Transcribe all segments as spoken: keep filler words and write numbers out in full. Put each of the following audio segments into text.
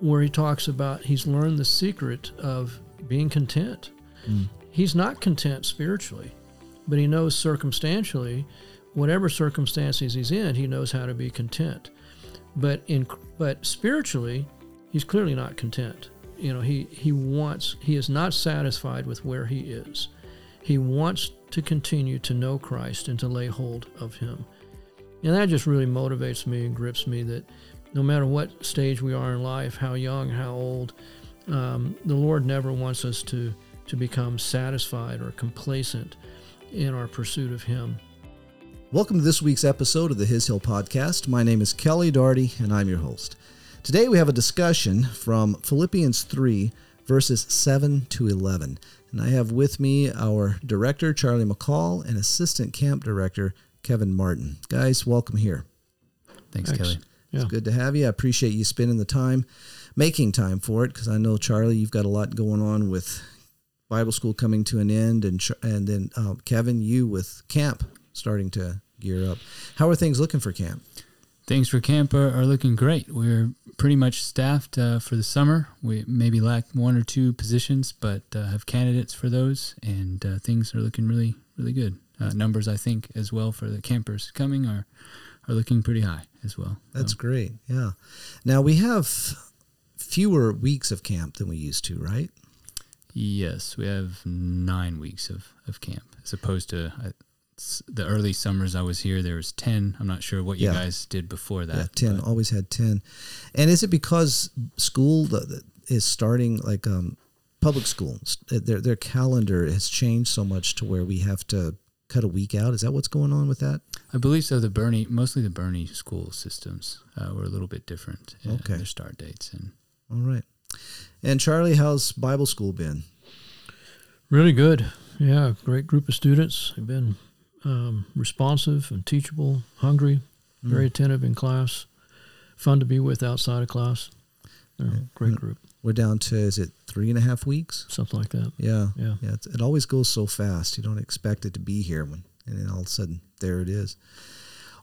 where he talks about he's learned the secret of being content. Mm. He's not content spiritually, but he knows circumstantially, whatever circumstances he's in, he knows how to be content. But in but spiritually, he's clearly not content. You know, he he wants, he is not satisfied with where he is. He wants to continue to know Christ and to lay hold of him. And that just really motivates me and grips me that no matter what stage we are in life, how young, how old, um, the Lord never wants us to, to become satisfied or complacent in our pursuit of him. Welcome to this week's episode of the His Hill Podcast. My name is Kelly Daugherty, and I'm your host. Today we have a discussion from Philippians three, verses seven to eleven. And I have with me our director, Charlie McCall, and assistant camp director, Kevin Martin. Guys, welcome here. Thanks, Thanks. Kelly. Yeah. It's good to have you. I appreciate you spending the time, making time for it, because I know, Charlie, you've got a lot going on with Bible school coming to an end, and and then, uh, Kevin, you with camp starting to gear up. How are things looking for camp? Things for camp are, are looking great. We're pretty much staffed uh, for the summer. We maybe lack one or two positions, but uh, have candidates for those, and uh, things are looking really, really good. Uh, numbers, I think, as well for the campers coming are are looking pretty high as well. That's so great, yeah. Now, we have fewer weeks of camp than we used to, right? Yes, we have nine weeks of, of camp as opposed to... I, the early summers I was here, there was ten. I'm not sure what you yeah. guys did before that. Yeah, ten. But. Always had ten. And is it because school is starting, like um, public school, their their calendar has changed so much to where we have to cut a week out? Is that what's going on with that? I believe so. The Bernie, mostly the Bernie school systems uh, were a little bit different in okay. their start dates. And all right. And Charlie, how's Bible school been? Really good. Yeah, great group of students. They've been... Um, responsive and teachable, hungry, very mm. attentive in class, fun to be with outside of class. They're yeah. a great group. We're down to, is it three and a half weeks? Something like that. Yeah. Yeah. yeah it's, it always goes so fast. You don't expect it to be here, when, and then all of a sudden, there it is.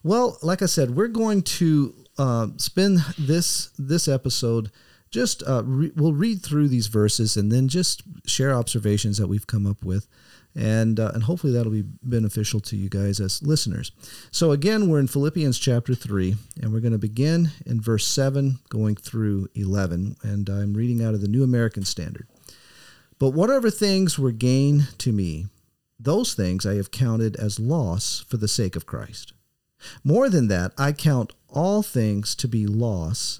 Well, like I said, we're going to uh, spend this this episode just, uh, re- we'll read through these verses and then just share observations that we've come up with. And uh, and hopefully that'll be beneficial to you guys as listeners. So again, we're in Philippians chapter three, and we're going to begin in verse seven going through eleven, and I'm reading out of the New American Standard. But whatever things were gain to me, those things I have counted as loss for the sake of Christ. More than that, I count all things to be loss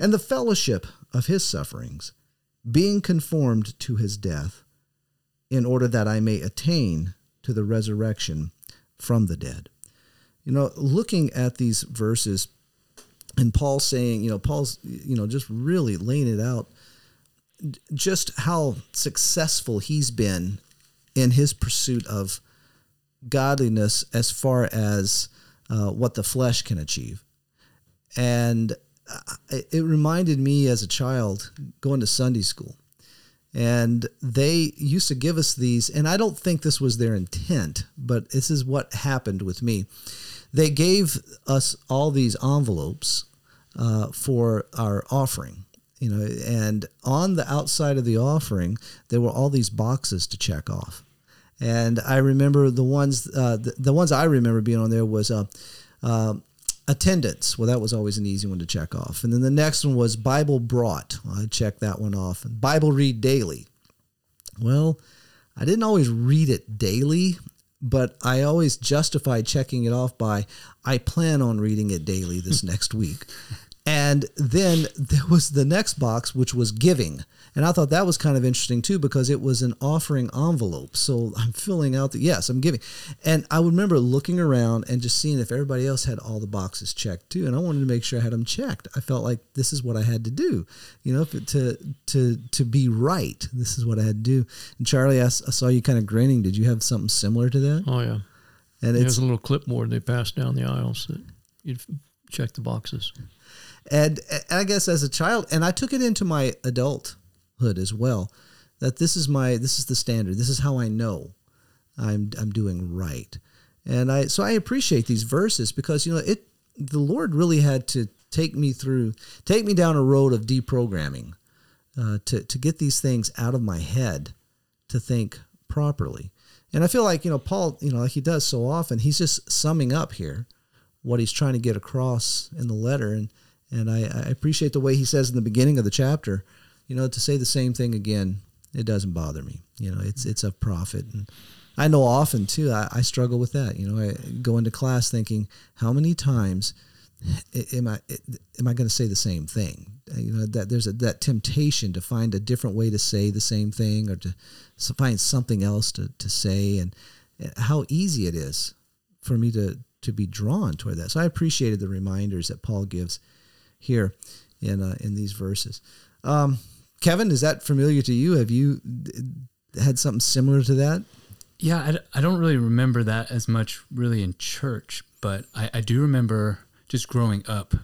and the fellowship of his sufferings, being conformed to his death, in order that I may attain to the resurrection from the dead. You know, looking at these verses and Paul saying, you know, Paul's, you know, just really laying it out, just how successful he's been in his pursuit of godliness as far as uh, what the flesh can achieve. And it reminded me as a child going to Sunday school, and they used to give us these, and I don't think this was their intent, but this is what happened with me. They gave us all these envelopes uh, for our offering, you know, and on the outside of the offering, there were all these boxes to check off. And I remember the ones, uh, the, the ones I remember being on there was, uh, uh, attendance. Well, that was always an easy one to check off. And then the next one was Bible brought. Well, I checked that one off. And Bible read daily. Well, I didn't always read it daily, but I always justified checking it off by, I plan on reading it daily this next week. And then there was the next box, which was giving. And I thought that was kind of interesting too, because it was an offering envelope. So I'm filling out the, yes, I'm giving. And I remember looking around and just seeing if everybody else had all the boxes checked too. And I wanted to make sure I had them checked. I felt like this is what I had to do, you know, to, to, to be right. This is what I had to do. And Charlie, I, I saw you kind of grinning. Did you have something similar to that? Oh yeah. And yeah, it's a little clipboard they passed down the aisles that you'd check the boxes. And, and I guess as a child, and I took it into my adulthood as well, that this is my, this is the standard. This is how I know I'm I'm doing right. And I so I appreciate these verses because, you know, it the Lord really had to take me through, take me down a road of deprogramming uh, to, to get these things out of my head to think properly. And I feel like, you know, Paul, you know, like he does so often, he's just summing up here what he's trying to get across in the letter. And And I, I appreciate the way he says in the beginning of the chapter, you know, to say the same thing again, it doesn't bother me. You know, it's it's a profit. And I know often, too, I, I struggle with that. You know, I go into class thinking, how many times am I am I going to say the same thing? You know, that there's a, that temptation to find a different way to say the same thing or to find something else to, to say, and how easy it is for me to, to be drawn toward that. So I appreciated the reminders that Paul gives here in uh, in these verses. Um, Kevin, is that familiar to you? Have you had something similar to that? Yeah, I, d- I don't really remember that as much really in church, but I, I do remember just growing up,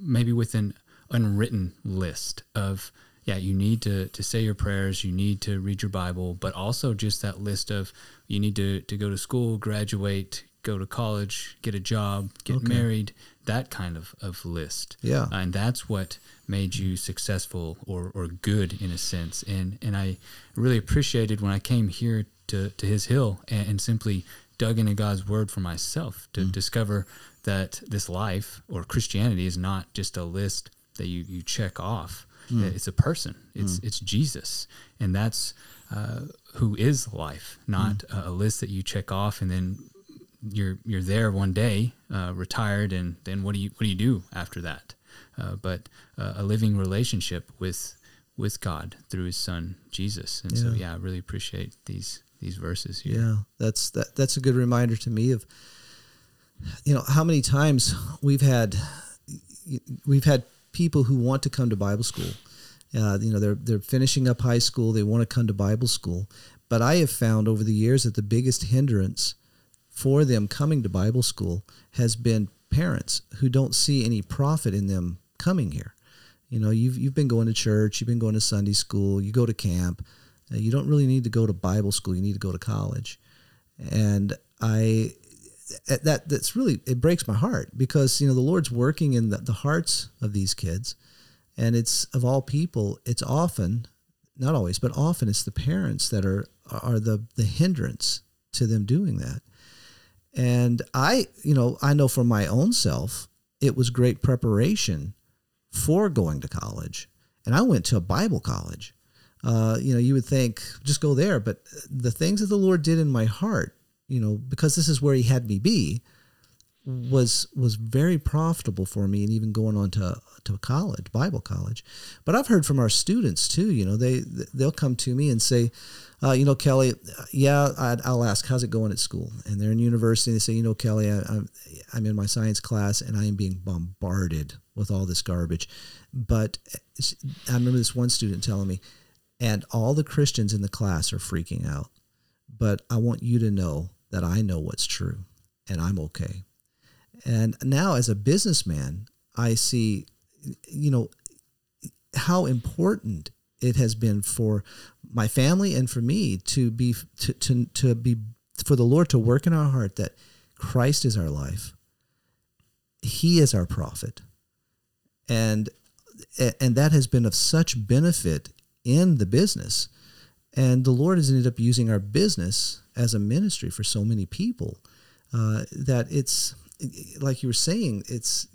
maybe with an unwritten list of, yeah, you need to, to say your prayers, you need to read your Bible, but also just that list of you need to, to go to school, graduate, go to college, get a job, get okay. married, that kind of, of list. Yeah. Uh, and that's what made you successful or, or good in a sense. And and I really appreciated when I came here to, to His Hill and, and simply dug into God's word for myself to mm. discover that this life or Christianity is not just a list that you, you check off. Mm. It's a person. It's mm. it's Jesus. And that's uh, who is life, not mm. a list that you check off and then you're you're there one day, uh, retired, and then what do you what do you do after that? Uh, but uh, a living relationship with with God through His Son Jesus, and yeah. so yeah, I really appreciate these these verses here. Yeah, that's that that's a good reminder to me of, you know, how many times we've had we've had people who want to come to Bible school. Uh, you know, they're they're finishing up high school, they want to come to Bible school, but I have found over the years that the biggest hindrance for them coming to Bible school has been parents who don't see any profit in them coming here. You know, you've you've been going to church, you've been going to Sunday school, you go to camp. Uh, you don't really need to go to Bible school. You need to go to college. And I that that's really it breaks my heart because you know the Lord's working in the, the hearts of these kids, and it's of all people, it's often not always, but often it's the parents that are are the the hindrance to them doing that. And I, you know, I know for my own self, it was great preparation for going to college. And I went to a Bible college. Uh, you know, you would think, just go there. But the things that the Lord did in my heart, you know, because this is where He had me be, was was very profitable for me and even going on to, to college, Bible college. But I've heard from our students too, you know, they, they'll come to me and say, uh, you know, Kelly, yeah, I'd, I'll ask, how's it going at school? And they're in university and they say, you know, Kelly, I, I'm, I'm in my science class and I am being bombarded with all this garbage. But I remember this one student telling me, and all the Christians in the class are freaking out, but I want you to know that I know what's true and I'm okay. And now as a businessman, I see, you know, how important it has been for my family and for me to be, to, to, to be, for the Lord to work in our heart that Christ is our life. He is our prophet. And, and that has been of such benefit in the business. And the Lord has ended up using our business as a ministry for so many people uh, that it's, like you were saying, it's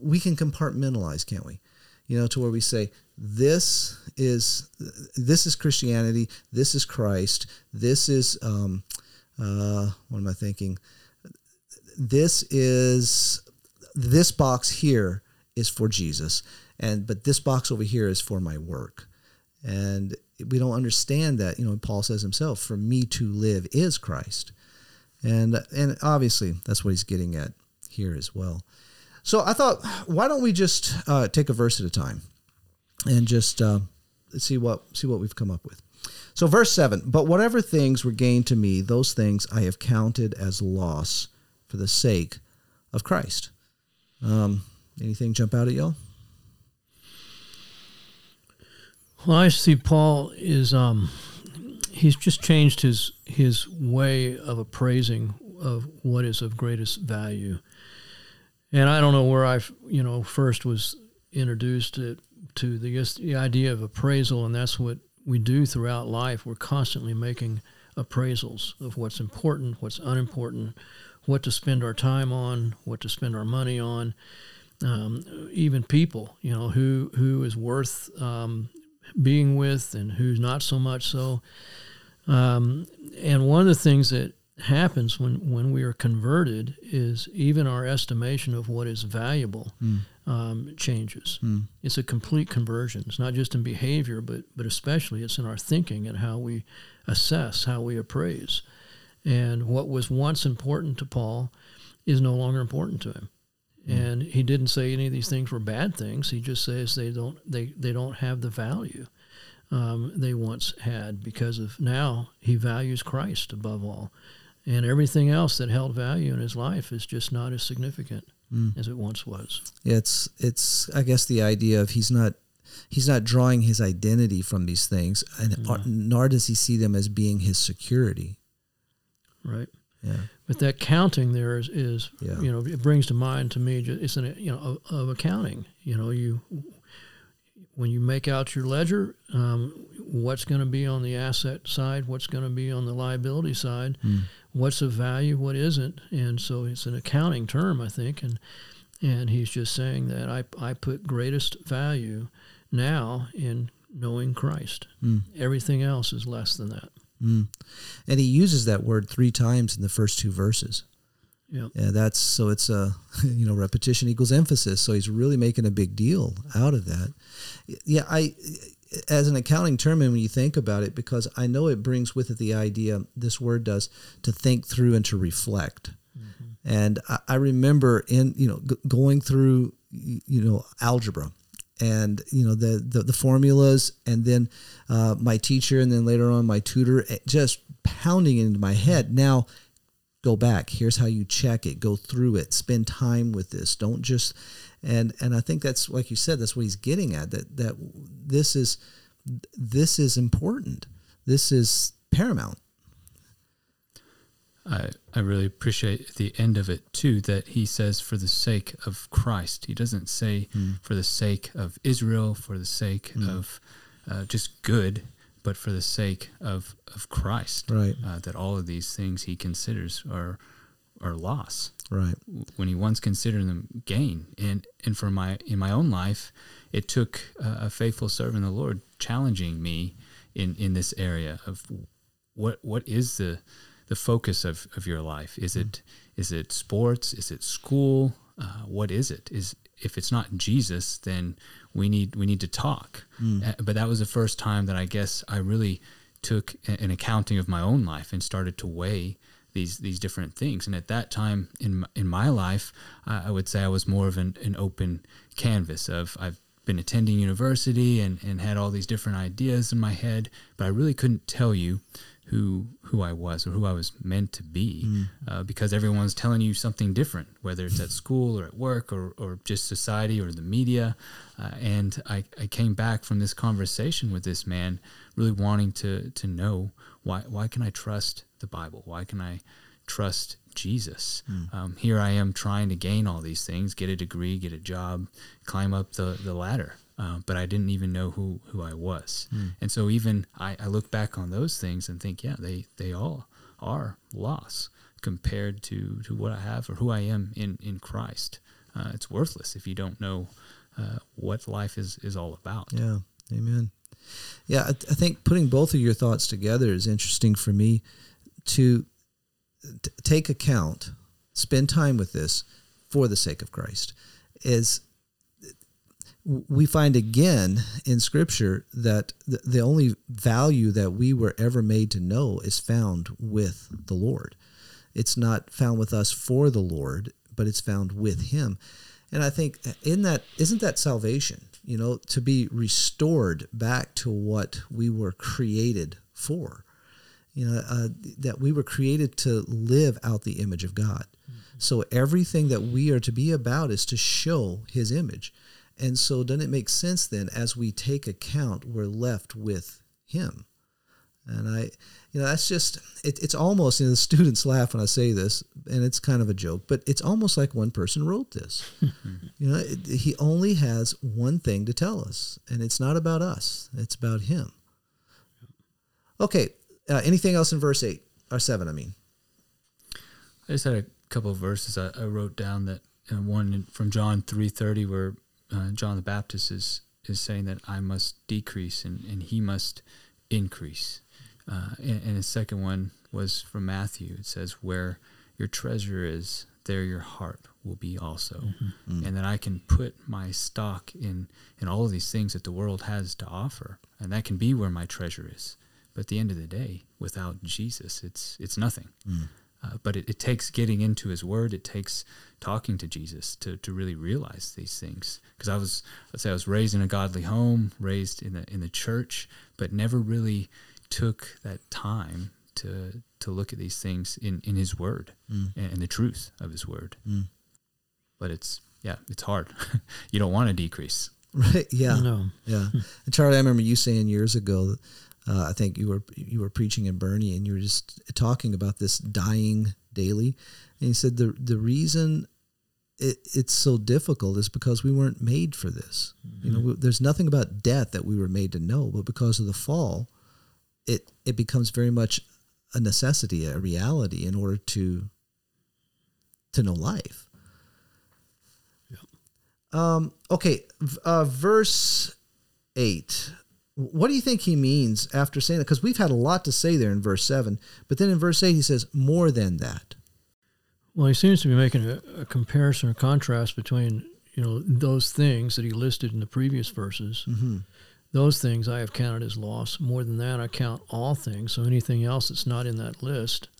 we can compartmentalize, can't we? You know, to where we say this is this is Christianity, this is Christ, this is um, uh, what am I thinking? This is this box here is for Jesus, and but this box over here is for my work. And we don't understand that, you know, Paul says himself, for me to live is Christ. And and obviously that's what he's getting at here as well. So I thought, why don't we just uh, take a verse at a time and just uh, see what see what we've come up with. So verse seven, but whatever things were gained to me, those things I have counted as loss for the sake of Christ. Um, anything jump out at y'all? Well, I see Paul is, um, he's just changed his his way of appraising of what is of greatest value. And I don't know where I, you know, first was introduced to, to the, the idea of appraisal, and that's what we do throughout life. We're constantly making appraisals of what's important, what's unimportant, what to spend our time on, what to spend our money on, um, even people, you know, who, who is worth um being with and who's not so much so. Um, and one of the things that happens when, when we are converted is even our estimation of what is valuable mm. um, changes. Mm. It's a complete conversion. It's not just in behavior, but, but especially it's in our thinking and how we assess, how we appraise. And what was once important to Paul is no longer important to him. And he didn't say any of these things were bad things. He just says they don't they, they don't have the value um, they once had, because of now he values Christ above all. And everything else that held value in his life is just not as significant mm. as it once was. Yeah, it's it's I guess the idea of he's not he's not drawing his identity from these things, and yeah. nor does he see them as being his security. Right. Yeah. But that counting there is, is yeah. you know, it brings to mind to me, it's an, you know, of, of accounting. You know, you when you make out your ledger, um, what's going to be on the asset side, what's going to be on the liability side, mm. what's of value, what isn't, and so it's an accounting term, I think, and and he's just saying that I I put greatest value now in knowing Christ. Mm. Everything else is less than that. Mm. And he uses that word three times in the first two verses. Yep. Yeah, that's so it's a you know repetition equals emphasis. So he's really making a big deal out of that. Yeah, I as an accounting term, and when you think about it, because I know it brings with it the idea this word does to think through and to reflect. Mm-hmm. And I, I remember in you know g- going through you know algebra. And, you know, the, the, the formulas, and then uh, my teacher, and then later on my tutor, just pounding into my head. Now, go back. Here's how you check it. Go through it. Spend time with this. Don't just, and and I think that's, like you said, that's what he's getting at, that that this is, this is important. This is paramount. I, I really appreciate the end of it, too, that he says for the sake of Christ. He doesn't say mm. for the sake of Israel, for the sake mm. of uh, just good, but for the sake of, of Christ, right. uh, that all of these things he considers are are loss. Right. When he once considered them gain. And and for my in my own life, it took uh, a faithful servant of the Lord challenging me in, in this area of what what is the... the focus of, of your life. Is it, is it sports? Is it school? Uh, what is it? Is if it's not Jesus, then we need, we need to talk. Mm. Uh, but that was the first time that I guess I really took a, an accounting of my own life and started to weigh these, these different things. And at that time in my, in my life, uh, I would say I was more of an, an open canvas of I've been attending university and, and had all these different ideas in my head, but I really couldn't tell you who who I was or who I was meant to be, mm. uh, because everyone's telling you something different, whether it's at school or at work or, or just society or the media. Uh, and I, I came back from this conversation with this man really wanting to to know, why why can I trust the Bible? Why can I trust Jesus? Mm. Um, here I am trying to gain all these things, get a degree, get a job, climb up the, the ladder. Uh, but I didn't even know who, who I was. Mm. And so even I, I look back on those things and think, yeah, they, they all are loss compared to, to what I have or who I am in, in Christ. Uh, it's worthless if you don't know uh, what life is, is all about. Yeah, amen. Yeah, I, th- I think putting both of your thoughts together is interesting for me to t- take account, spend time with this, for the sake of Christ. Is we find again in Scripture that the, the only value that we were ever made to know is found with the Lord. It's not found with us for the Lord, but it's found with Him. And I think in that, isn't that salvation? You know, to be restored back to what we were created for. You know, uh, that we were created to live out the image of God. Mm-hmm. So everything that we are to be about is to show His image. And so doesn't it make sense then, as we take account, we're left with Him? And I, you know, that's just, it, it's almost, you know, the students laugh when I say this, and it's kind of a joke, but it's almost like one person wrote this. You know, it, he only has one thing to tell us, and it's not about us. It's about Him. Okay, uh, anything else in verse eight, or seven, I mean? I just had a couple of verses I, I wrote down that, and one from John three thirty where uh, John the Baptist is, is saying that I must decrease and, and He must increase. Uh, and, and the second one was from Matthew. It says, where your treasure is, there your heart will be also. Mm-hmm. Mm-hmm. And that I can put my stock in, in all of these things that the world has to offer. And that can be where my treasure is. But at the end of the day, without Jesus, it's it's nothing. Mm. Uh, but it, it takes getting into His Word. It takes talking to Jesus to, to really realize these things. Because I was, let's say I was raised in a godly home, raised in the, in the church, but never really took that time to to look at these things in, in His Word mm. and, and the truth of His Word. Mm. But it's, yeah, it's hard. You don't want to decrease. Right, yeah. No. Yeah. And Charlie, I remember you saying years ago, uh, I think you were you were preaching in Bernie, and you were just talking about this dying daily. And you said the, the reason it, it's so difficult is because we weren't made for this. Mm-hmm. You know, we, there's nothing about death that we were made to know, but because of the fall, it it becomes very much a necessity, a reality in order to to know life. Yep. Um, okay, uh, verse eight. What do you think he means after saying that? Because we've had a lot to say there in verse seven, but then in verse eight he says, more than that. Well, he seems to be making a, a comparison or contrast between, you know, those things that he listed in the previous verses. Mm-hmm. Those things I have counted as loss. More than that, I count all things, so anything else that's not in that list,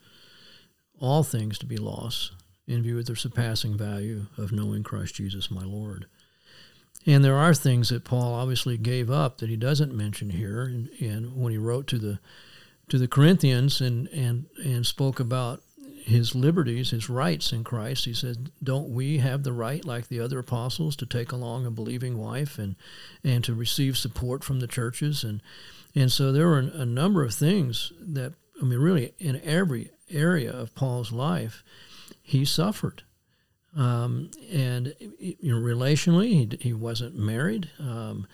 all things to be lost, in view of the surpassing value of knowing Christ Jesus my Lord. And there are things that Paul obviously gave up that he doesn't mention here, and, and when he wrote to the to the Corinthians and, and, and spoke about his liberties, his rights in Christ, he said, don't we have the right, like the other apostles, to take along a believing wife and and to receive support from the churches? And and so there were a number of things that, I mean, really in every area of Paul's life, he suffered. Um, and, you know, relationally, he, he wasn't married. Um,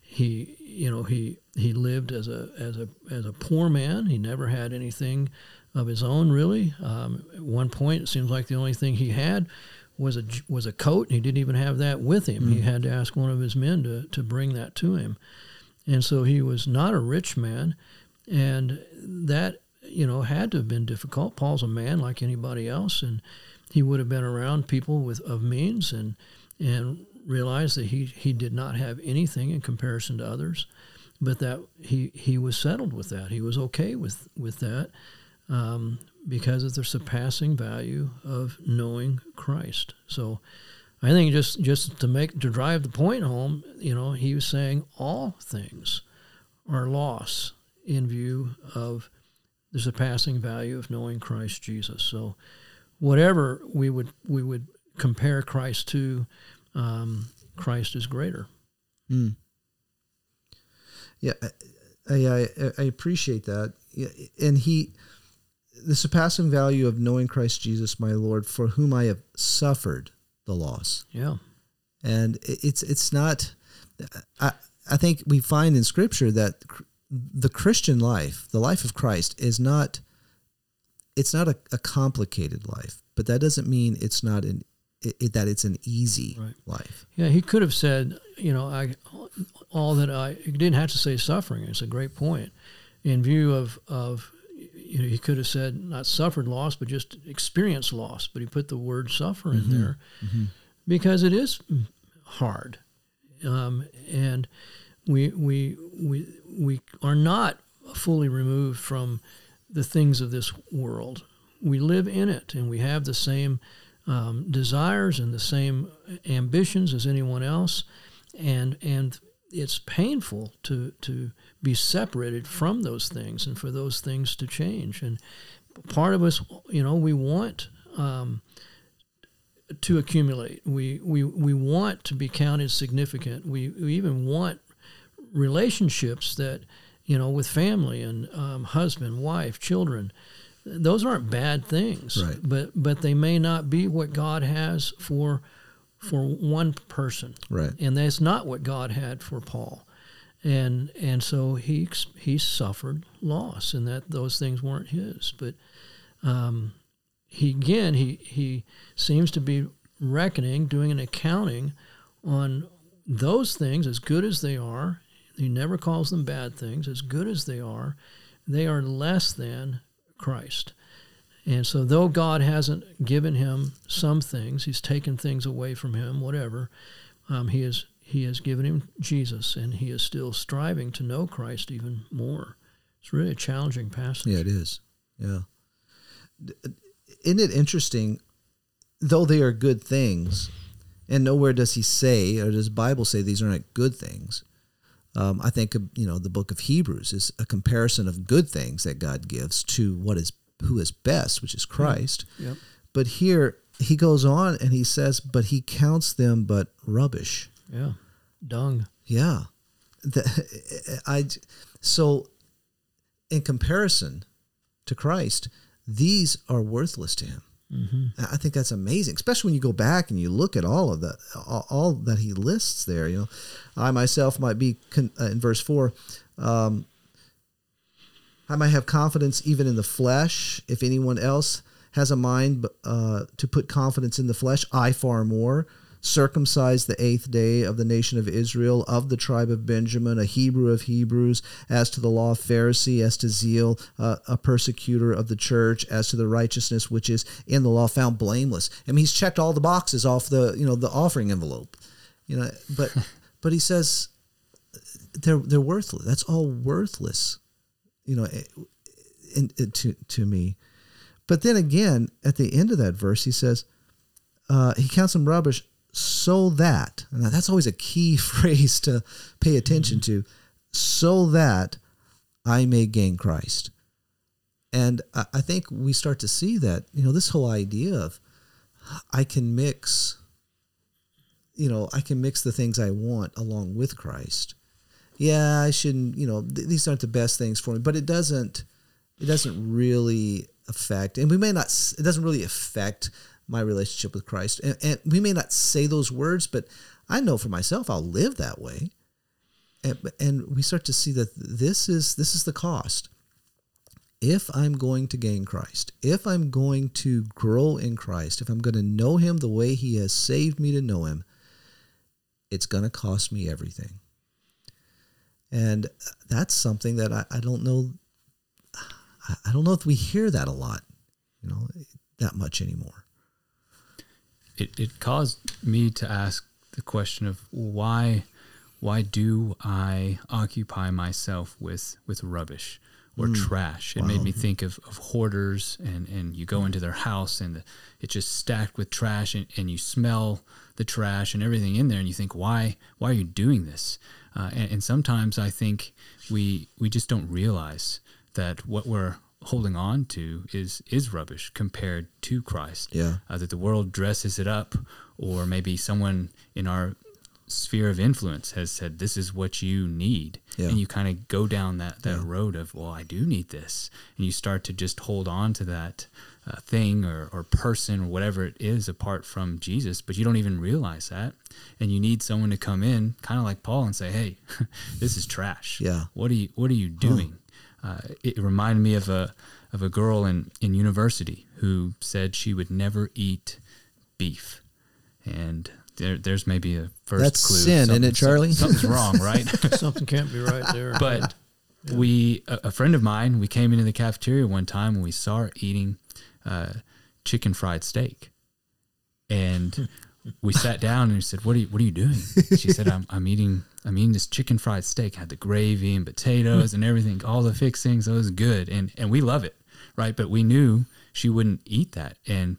he, you know, he he lived as a as a as a poor man. He never had anything of his own, really. Um, at one point, it seems like the only thing he had was a was a coat, and he didn't even have that with him. Mm-hmm. He had to ask one of his men to, to bring that to him. And so he was not a rich man, and that, you know, had to have been difficult. Paul's a man like anybody else, and he would have been around people with of means and and realized that he, he did not have anything in comparison to others, but that he, he was settled with that. He was okay with, with that. Um, because of the surpassing value of knowing Christ. So I think just, just to make to drive the point home, you know, he was saying all things are loss in view of the surpassing value of knowing Christ Jesus. So whatever we would we would compare Christ to, um, Christ is greater. Mm. Yeah, I, I I appreciate that, and he. The surpassing value of knowing Christ Jesus, my Lord, for whom I have suffered the loss. Yeah. And it's, it's not, I, I think we find in Scripture that the Christian life, the life of Christ is not, it's not a, a complicated life, but that doesn't mean it's not an, it, it, that it's an easy right. life. Yeah. He could have said, you know, I, all that I, he didn't have to say suffering. It's a great point in view of, of, you know, he could have said not suffered loss, but just experienced loss. But he put the word suffer in mm-hmm. there mm-hmm. because it is hard. Um, and we, we, we, we are not fully removed from the things of this world. We live in it, and we have the same um, desires and the same ambitions as anyone else. And, and it's painful to, to be separated from those things and for those things to change. And part of us, you know, we want, um, to accumulate. We, we, we want to be counted significant. We, we even want relationships that, you know, with family and, um, husband, wife, children. Those aren't bad things, right. but, but they may not be what God has for, for one person. Right. And that's not what God had for Paul. And, and so he, he suffered loss, and that those things weren't his, but, um, He again, he he seems to be reckoning, doing an accounting on those things as good as they are. He never calls them bad things. As good as they are, they are less than Christ. And so though God hasn't given him some things, he's taken things away from him, whatever, um, he has, he has given him Jesus, and he is still striving to know Christ even more. It's really a challenging passage. Yeah, it is. Yeah. D- Isn't it interesting, though they are good things, and nowhere does he say, or does the Bible say, these are not good things. Um, I think, you know, the book of Hebrews is a comparison of good things that God gives to what is, who is best, which is Christ. Yep. But here he goes on and he says, but he counts them but rubbish. Yeah, dung. Yeah. The, I, so in comparison to Christ, these are worthless to him. Mm-hmm. I think that's amazing, especially when you go back and you look at all of that, all, all that he lists there. You know, I myself might be con- uh, in verse four. Um, I might have confidence even in the flesh. If anyone else has a mind uh, to put confidence in the flesh, I far more. Circumcised the eighth day, of the nation of Israel, of the tribe of Benjamin, a Hebrew of Hebrews, as to the law of Pharisee, as to zeal, uh, a persecutor of the church, as to the righteousness which is in the law, found blameless. I mean, he's checked all the boxes off the, you know, the offering envelope, you know, but, but he says they're, they're worthless. That's all worthless, you know, in, in, to, to me. But then again, at the end of that verse, he says, uh, he counts them rubbish, so that, now that's always a key phrase to pay attention mm-hmm. to, so that I may gain Christ. And I, I think we start to see that, you know, this whole idea of I can mix, you know, I can mix the things I want along with Christ. Yeah, I shouldn't, you know, th- these aren't the best things for me, but it doesn't, it doesn't really affect, and we may not, it doesn't really affect my relationship with Christ. And, and we may not say those words, but I know for myself, I'll live that way. And, and we start to see that this is, this is the cost. If I'm going to gain Christ, if I'm going to grow in Christ, if I'm going to know him the way he has saved me to know him, it's going to cost me everything. And that's something that I, I don't know. I don't know if we hear that a lot, you know, that much anymore. It, it caused me to ask the question of why why do I occupy myself with, with rubbish or mm. trash? It wow. made me think of, of hoarders, and, and you go into their house and the, it's just stacked with trash, and, and you smell the trash and everything in there, and you think, why why are you doing this? Uh, and, and sometimes I think we we just don't realize that what we're holding on to is is rubbish compared to Christ. Yeah, uh, that the world dresses it up, or maybe someone in our sphere of influence has said, this is what you need. Yeah. And you kind of go down that, that yeah. road of, well, I do need this. And you start to just hold on to that uh, thing or, or person or whatever it is apart from Jesus, but you don't even realize that. And you need someone to come in, kind of like Paul, and say, hey, this is trash. Yeah, What are you, what are you doing? Huh. Uh, it reminded me of a of a girl in, in university who said she would never eat beef. And there, there's maybe a first That's clue. That's sin, isn't it, Charlie? Something's wrong, right? Something can't be right there. But Yeah. We a, a friend of mine, we came into the cafeteria one time and we saw her eating uh, chicken fried steak. And we sat down and we said, "What are you what are you doing?" She said, I'm I'm eating I'm eating this chicken fried steak. I had the gravy and potatoes and everything, all the fixings, so it was good. And and we love it, right? But we knew she wouldn't eat that. And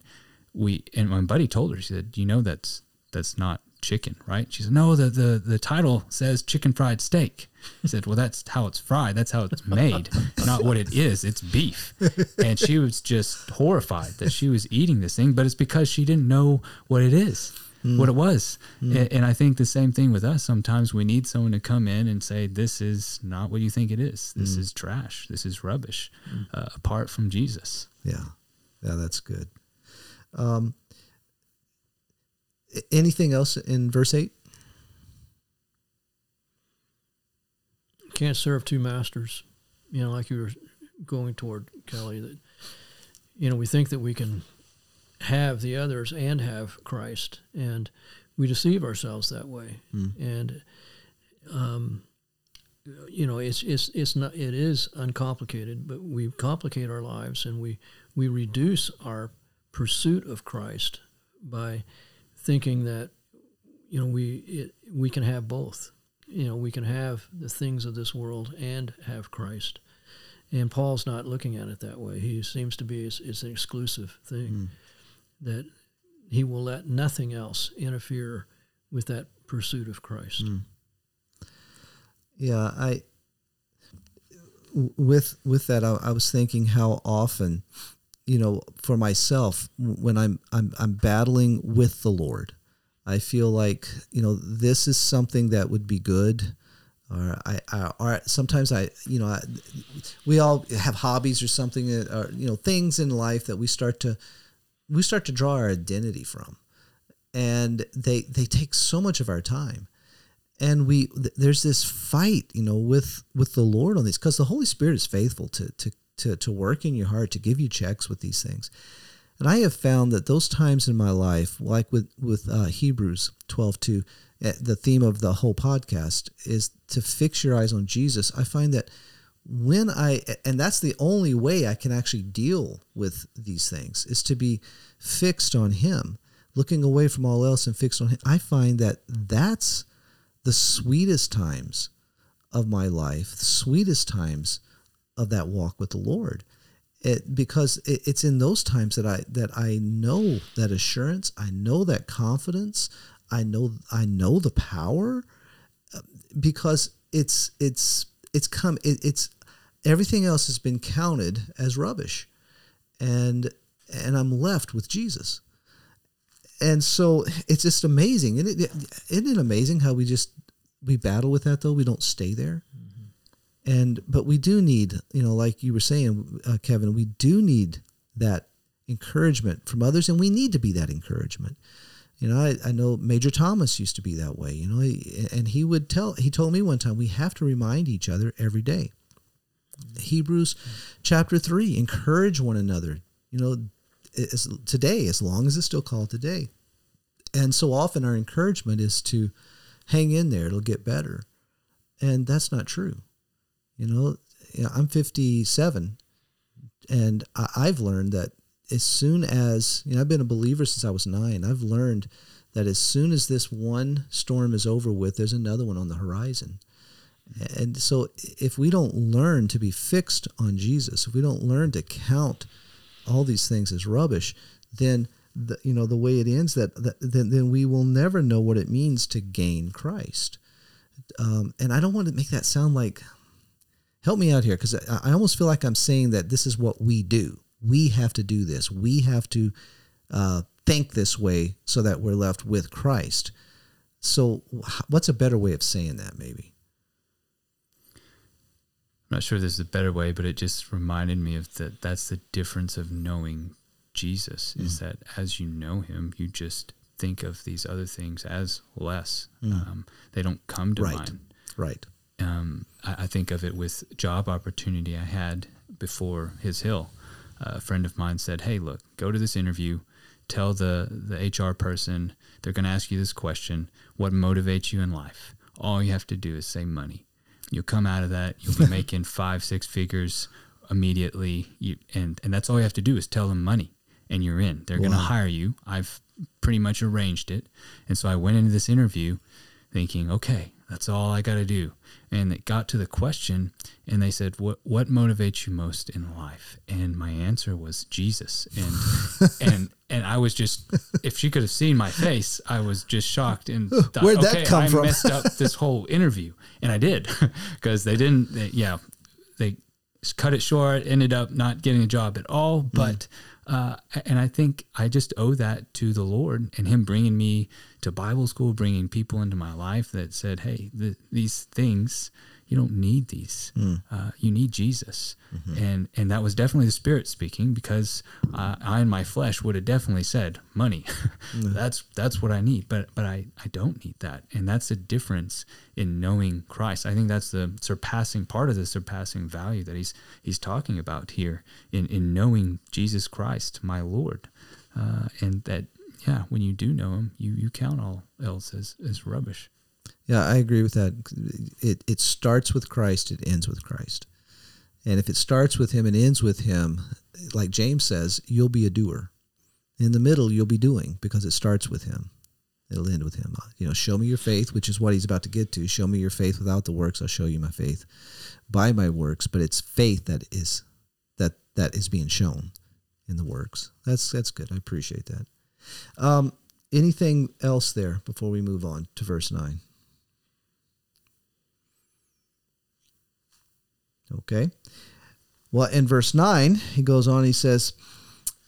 we and my buddy told her, she said, "You know that's that's not chicken, right?" She said, "No, the the the title says chicken fried steak." I said, "Well, that's how it's fried. That's how it's made, not what it is. It's beef." And she was just horrified that she was eating this thing, but it's because she didn't know what it is, mm. what it was. Mm. And, and I think the same thing with us. Sometimes we need someone to come in and say, "This is not what you think it is. This mm. is trash. This is rubbish, mm. uh, apart from Jesus." Yeah. Yeah, that's good. Um, Anything else in verse eight? You can't serve two masters. You know, like you were going toward, Kelly, that, you know, we think that we can have the others and have Christ, and we deceive ourselves that way. Mm. And, um, you know, it's, it's, it's not, it is uncomplicated, but we complicate our lives and we, we reduce our pursuit of Christ by thinking that, you know, we it, we can have both. You know, we can have the things of this world and have Christ. And Paul's not looking at it that way. He seems to be, it's, it's an exclusive thing, mm. that he will let nothing else interfere with that pursuit of Christ. Mm. Yeah, I, with, with that, I, I was thinking how often, you know, for myself, when I'm, I'm I'm battling with the Lord, I feel like, you know, this is something that would be good, or I, I or sometimes I, you know, I, we all have hobbies or something, or, you know, things in life that we start to we start to draw our identity from, and they they take so much of our time, and we there's this fight, you know, with with the Lord on these, because the Holy Spirit is faithful to to. To, to work in your heart, to give you checks with these things. And I have found that those times in my life, like with, with uh, Hebrews twelve two, uh, the theme of the whole podcast is to fix your eyes on Jesus. I find that when I, and that's the only way I can actually deal with these things, is to be fixed on Him, looking away from all else and fixed on Him. I find that that's the sweetest times of my life, the sweetest times of that walk with the Lord, it, because it, it's in those times that I that I know that assurance, I know that confidence, I know I know the power, because it's it's it's come it, it's everything else has been counted as rubbish, and and I'm left with Jesus, and so it's just amazing. Isn't it, isn't it amazing how we just we battle with that though? We don't stay there. And but we do need, you know, like you were saying, uh, Kevin, we do need that encouragement from others, and we need to be that encouragement. You know, I, I know Major Thomas used to be that way. You know, he, and he would tell, he told me one time, we have to remind each other every day. Mm-hmm. Hebrews mm-hmm. chapter three, encourage one another. You know, as, today, as long as it's still called today. And so often our encouragement is to hang in there; it'll get better, and that's not true. You know, I'm fifty-seven, and I've learned that as soon as, you know, I've been a believer since I was nine. I've learned that as soon as this one storm is over with, there's another one on the horizon. And so if we don't learn to be fixed on Jesus, if we don't learn to count all these things as rubbish, then, the, you know, the way it ends, that, that then, then we will never know what it means to gain Christ. Um, and I don't want to make that sound like... Help me out here, because I almost feel like I'm saying that this is what we do. We have to do this. We have to uh, think this way so that we're left with Christ. So what's a better way of saying that, maybe? I'm not sure this is a better way, but it just reminded me of that. That's the difference of knowing Jesus, mm-hmm. is that as you know Him, you just think of these other things as less. Mm-hmm. Um, they don't come to right. mind. Right. Um, I, I think of it with job opportunity I had before His Hill. Uh, a friend of mine said, "Hey, look, go to this interview, tell the, the H R person, they're going to ask you this question, what motivates you in life? All you have to do is say money." You'll come out of that. You'll be making five, six figures immediately. You, and, and that's all you have to do is tell them money and you're in. They're wow. going to hire you. I've pretty much arranged it. And so I went into this interview thinking, okay, that's all I got to do. And it got to the question and they said, what, what motivates you most in life? And my answer was Jesus. And, and, and I was just, if she could have seen my face, I was just shocked and thought, Where'd that okay, come I from? messed up this whole interview. And I did because they didn't, they, yeah, they cut it short, ended up not getting a job at all. But, mm. uh, and I think I just owe that to the Lord and him bringing me to Bible school, bringing people into my life that said, hey, th- these things, you don't need these. Mm. Uh, you need Jesus. Mm-hmm. And, and that was definitely the Spirit speaking because uh, I in my flesh would have definitely said money. mm. That's, that's what I need. But, but I, I don't need that. And that's the difference in knowing Christ. I think that's the surpassing part of the surpassing value that he's, he's talking about here in, in knowing Jesus Christ, my Lord. Uh, and that, yeah, when you do know him, you, you count all else as, as rubbish. Yeah, I agree with that. It it starts with Christ, it ends with Christ. And if it starts with him and ends with him, like James says, you'll be a doer. In the middle, you'll be doing because it starts with him. It'll end with him. You know, show me your faith, which is what he's about to get to. Show me your faith without the works. I'll show you my faith by my works. But it's faith that is that that is being shown in the works. That's that's good. I appreciate that. Um, anything else there before we move on to verse nine? Okay. Well, in verse nine, he goes on, he says,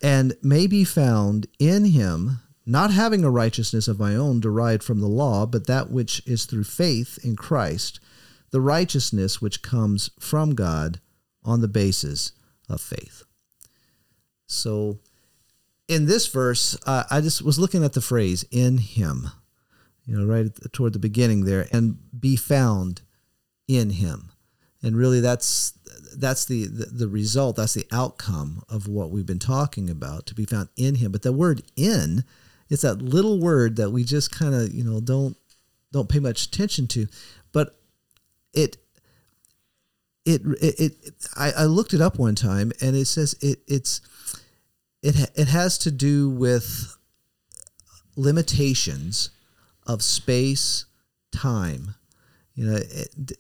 and may be found in him, not having a righteousness of my own derived from the law, but that which is through faith in Christ, the righteousness which comes from God on the basis of faith. So in this verse, uh, I just was looking at the phrase in him, you know, right toward the beginning there, and be found in him. And really, that's that's the, the, the result, that's the outcome of what we've been talking about, to be found in him. But the word in, it's that little word that we just kind of, you know, don't don't pay much attention to. But it, it, it, it I, I looked it up one time, and it says it it's it it has to do with limitations of space, time, you know. It,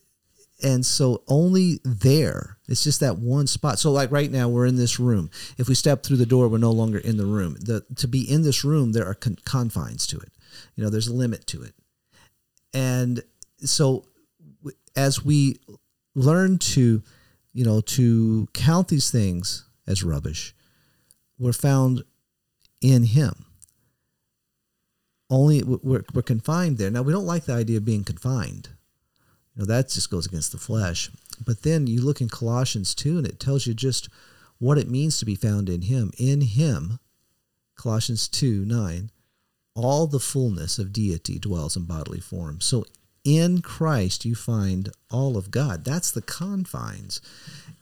And so only there, it's just that one spot. So like right now, we're in this room. If we step through the door, we're no longer in the room. The, to be in this room, there are con- confines to it. You know, there's a limit to it. And so w- as we learn to, you know, to count these things as rubbish, we're found in him. Only we're, we're confined there. Now, we don't like the idea of being confined. You know, that just goes against the flesh. But then you look in Colossians two, and it tells you just what it means to be found in him. In him, Colossians two nine, all the fullness of deity dwells in bodily form. So in Christ, you find all of God. That's the confines.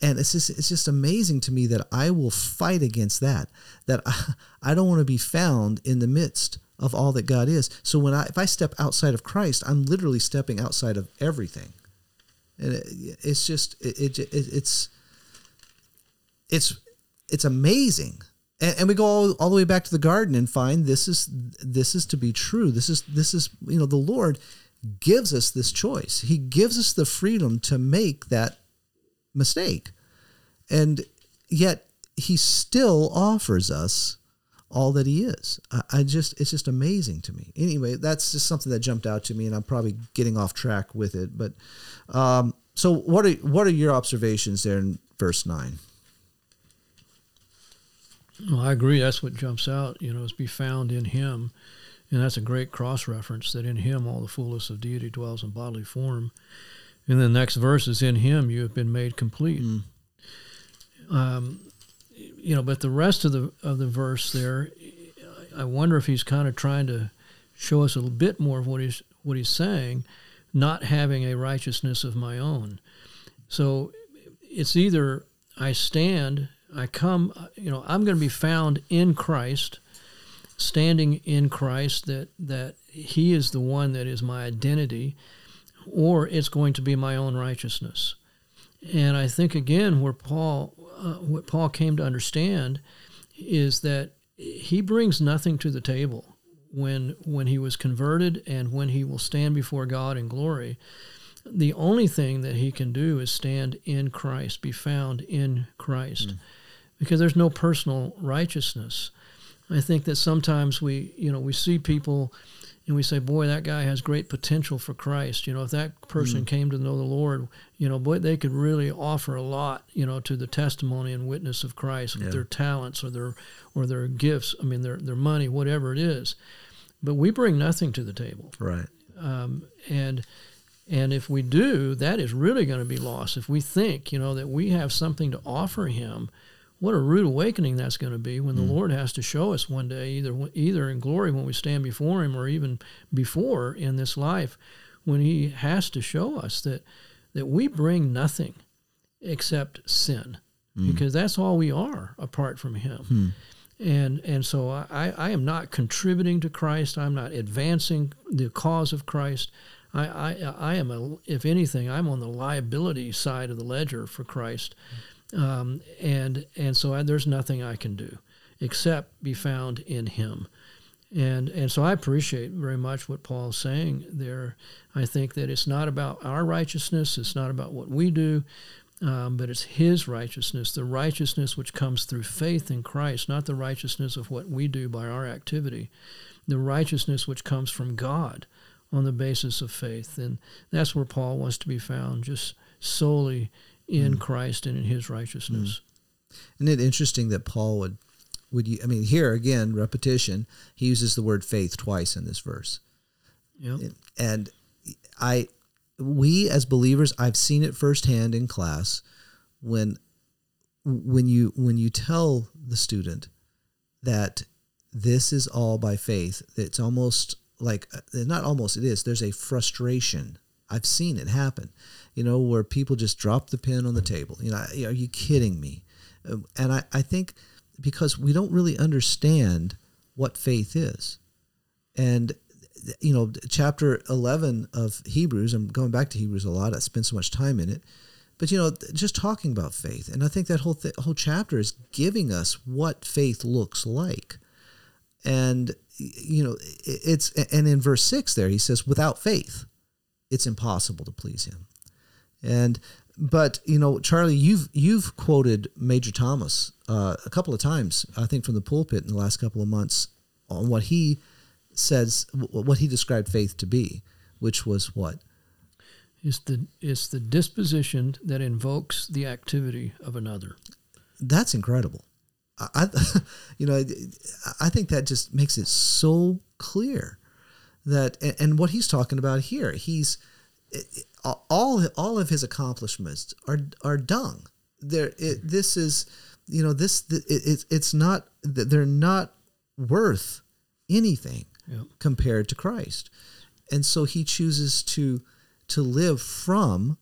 And it's just, it's just amazing to me that I will fight against that, that I, I don't want to be found in the midst of all that God is. So when I, if I step outside of Christ, I'm literally stepping outside of everything. And it, it's just, it, it, it's, it's, it's amazing. And, and we go all, all the way back to the garden and find this is, this is to be true. This is, this is, you know, the Lord gives us this choice. He gives us the freedom to make that mistake. And yet he still offers us all that he is. I, I just, it's just amazing to me. Anyway, that's just something that jumped out to me, and I'm probably getting off track with it. But um, so, what are what are your observations there in verse nine? Well, I agree. That's what jumps out. You know, is be found in him, and that's a great cross reference. That in him all the fullness of deity dwells in bodily form. And the next verse is in him you have been made complete. Mm. Um. You know, but the rest of the of the verse there, I wonder if he's kind of trying to show us a little bit more of what he's what he's saying, not having a righteousness of my own. So it's either I stand, I come, you know, I'm going to be found in Christ, standing in Christ, that that he is the one that is my identity, or it's going to be my own righteousness. And I think, again, where Paul, uh, what Paul came to understand is that he brings nothing to the table when when he was converted and when he will stand before God in glory. The only thing that he can do is stand in Christ, be found in Christ, mm. because there's no personal righteousness. I think that sometimes we, you know, we see people and we say, boy, that guy has great potential for Christ. You know, if that person mm. came to know the Lord, you know, boy, they could really offer a lot, you know, to the testimony and witness of Christ yeah. with their talents or their or their gifts. I mean, their their money, whatever it is. But we bring nothing to the table, right? Um, and and if we do, that is really going to be lost. If we think, you know, that we have something to offer Him. What a rude awakening that's going to be when the mm. Lord has to show us one day, either either in glory when we stand before Him or even before in this life, when He has to show us that that we bring nothing except sin, mm. because that's all we are apart from Him. Mm. And and so I, I am not contributing to Christ. I'm not advancing the cause of Christ. I, I, I am, a, if anything, I'm on the liability side of the ledger for Christ. Mm. Um, and and so I, there's nothing I can do except be found in Him. And and so I appreciate very much what Paul's saying there. I think that it's not about our righteousness. It's not about what we do, um, but it's His righteousness, the righteousness which comes through faith in Christ, not the righteousness of what we do by our activity, the righteousness which comes from God on the basis of faith. And that's where Paul wants to be found, just solely in Christ and in His righteousness. Mm. Isn't it interesting that Paul would, would you, I mean, here again, repetition, he uses the word faith twice in this verse. Yeah. And I, we as believers, I've seen it firsthand in class when, when you, when you tell the student that this is all by faith, it's almost like, not almost, it is, there's a frustration. I've seen it happen, you know, where people just drop the pen on the table. You know, are you kidding me? And I, I think because we don't really understand what faith is. And, you know, chapter eleven of Hebrews, I'm going back to Hebrews a lot. I spend so much time in it. But, you know, just talking about faith. And I think that whole th- whole chapter is giving us what faith looks like. And, you know, it's, and in verse six there, he says, without faith, it's impossible to please Him. And, but, you know, Charlie, you've, you've quoted Major Thomas uh, a couple of times, I think from the pulpit in the last couple of months on what he says, what he described faith to be, which was what? It's the, it's the disposition that invokes the activity of another. That's incredible. I, I you know, I think that just makes it so clear. That and what he's talking about here, he's all all of his accomplishments are are dung. There, this is, you know, this it's it's not they're not worth anything yeah. compared to Christ, and so he chooses to to live from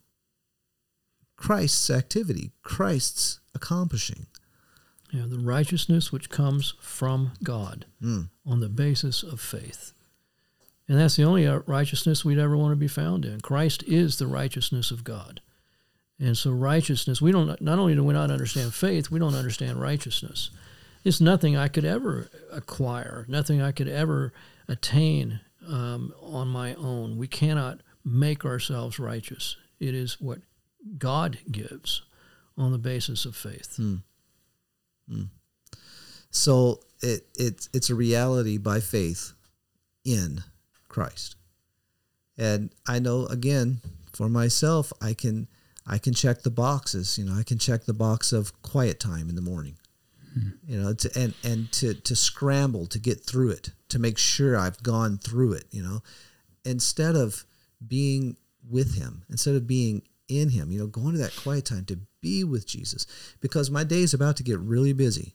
Christ's activity, Christ's accomplishing. Yeah, the righteousness which comes from God mm. on the basis of faith. And that's the only righteousness we'd ever want to be found in. Christ is the righteousness of God. And so righteousness, we don't, not only do we not understand faith, we don't understand righteousness. It's nothing I could ever acquire, nothing I could ever attain um, on my own. We cannot make ourselves righteous. It is what God gives on the basis of faith. Hmm. Hmm. So it, it's, it's a reality by faith in Christ. And I know, again, for myself, I can I can check the boxes. You know, I can check the box of quiet time in the morning. Mm-hmm. You know, to, and and to to scramble to get through it, to make sure I've gone through it. You know, instead of being with Him, instead of being in Him. You know, going to that quiet time to be with Jesus, because my day is about to get really busy.